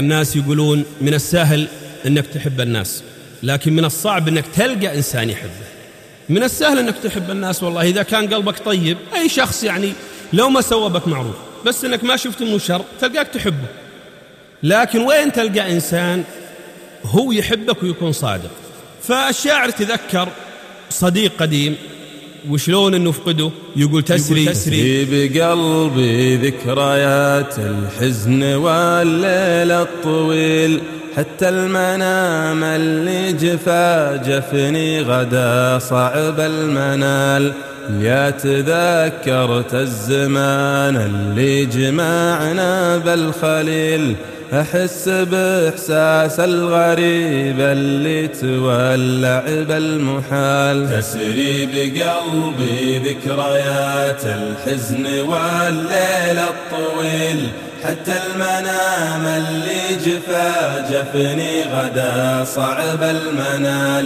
الناس يقولون من السهل أنك تحب الناس، لكن من الصعب أنك تلقى إنسان يحبه. من السهل أنك تحب الناس والله إذا كان قلبك طيب، أي شخص يعني لو ما سوى بك معروف بس أنك ما شفت منه شر تلقاك تحبه. لكن وين تلقى إنسان هو يحبك ويكون صادق؟ فالشاعر تذكر صديق قديم وشلون أنه فقده، يقول تسري بقلبي ذكريات الحزن والليل الطويل، حتى المنام اللي جفا جفني غدا صعب المنال، يا تذكرت الزمان اللي جمعنا بالخليل، أحس بإحساس الغريب اللي تولع بالمحال. تسري بقلبي ذكريات الحزن والليل الطويل، حتى المنام اللي جفا جفني غدا صعب المنال،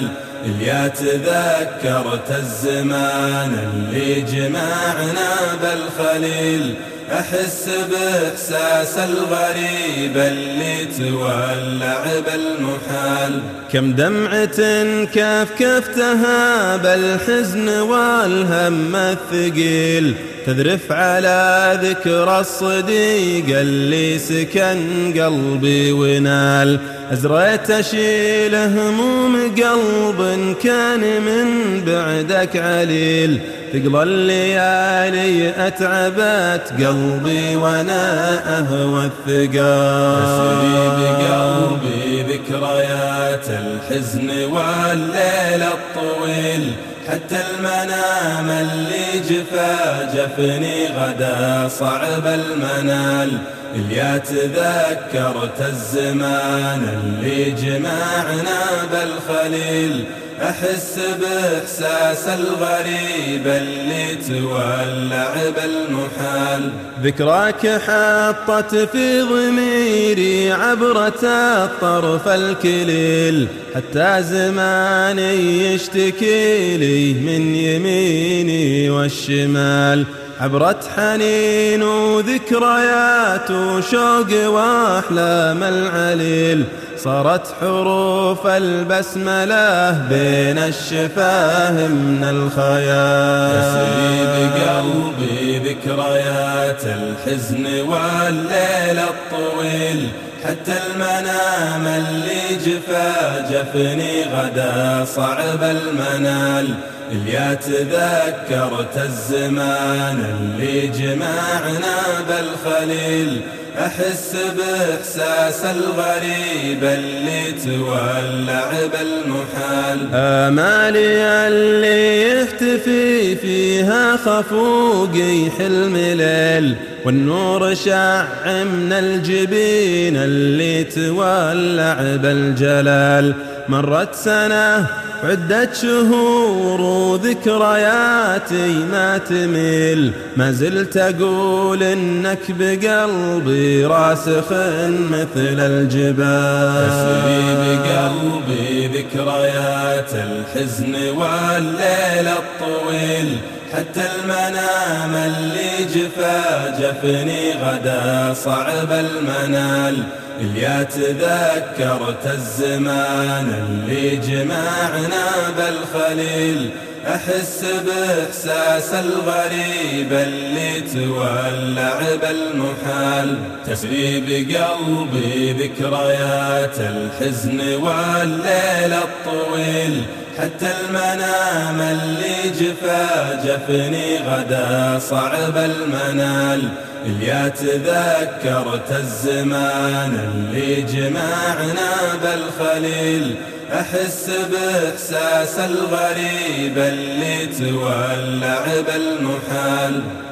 يا تذكرت الزمان اللي جمعنا بالخليل، أحس بإحساس الغريب اللي تولع بالمحال. كم دمعة كفتها بالحزن والهم الثقيل، تذرف على ذكرى الصديق اللي سكن قلبي ونال، أزريت أشيل هموم قلب كان من بعدك عليل، ثقل الليالي أتعبت قلبي وأنا أهوى الثقال. تسري بقلبي ذكريات الحزن والليل الطويل، حتى المنام اللي جفا جفني غدا صعب المنال، يا تذكرت الزمان اللي جمعنا بالخليل، أحس بإحساس الغريب اللي تولع بالمحال. ذكراك حطت في ضميري عبرة الطرف الكليل، حتى زماني يشتكي لي من يميني والشمال، عبرة حنين وذكريات وشوق وأحلام العليل، صارت حروف البسملة بين الشفاه من الخيال. تسري بقلبي ذكريات الحزن والليل الطويل، حتى المنام اللي جفا جفني غدا صعب المنال، يا تذكرت الزمان اللي جمعنا بالخليل، أحس بإحساس الغريب اللي تولع بالمحال. آمالي اللي يختفي فيها خفوقي حلم ليل، والنور شع من الجبين اللي تولع بالجلال، مرت سنة عدة شهور وذكرياتي ما تميل، ما زلت أقول إنك بقلبي راسخ مثل الجبال. تسري بقلبي ذكريات الحزن والليل الطويل، حتى المنام اللي جفا جفني غدا صعب المنال، يا تذكرت الزمان اللي جمعنا بالخليل، أحس بإحساس الغريب اللي تولع بالمحال. تسري بقلبي ذكريات الحزن والليل الطويل، حتى المنام اللي جفا جفني غدا صعب المنال، يا تذكرت الزمان اللي جمعنا بالخليل، أحس بإحساس الغريب اللي تولع بالمحال.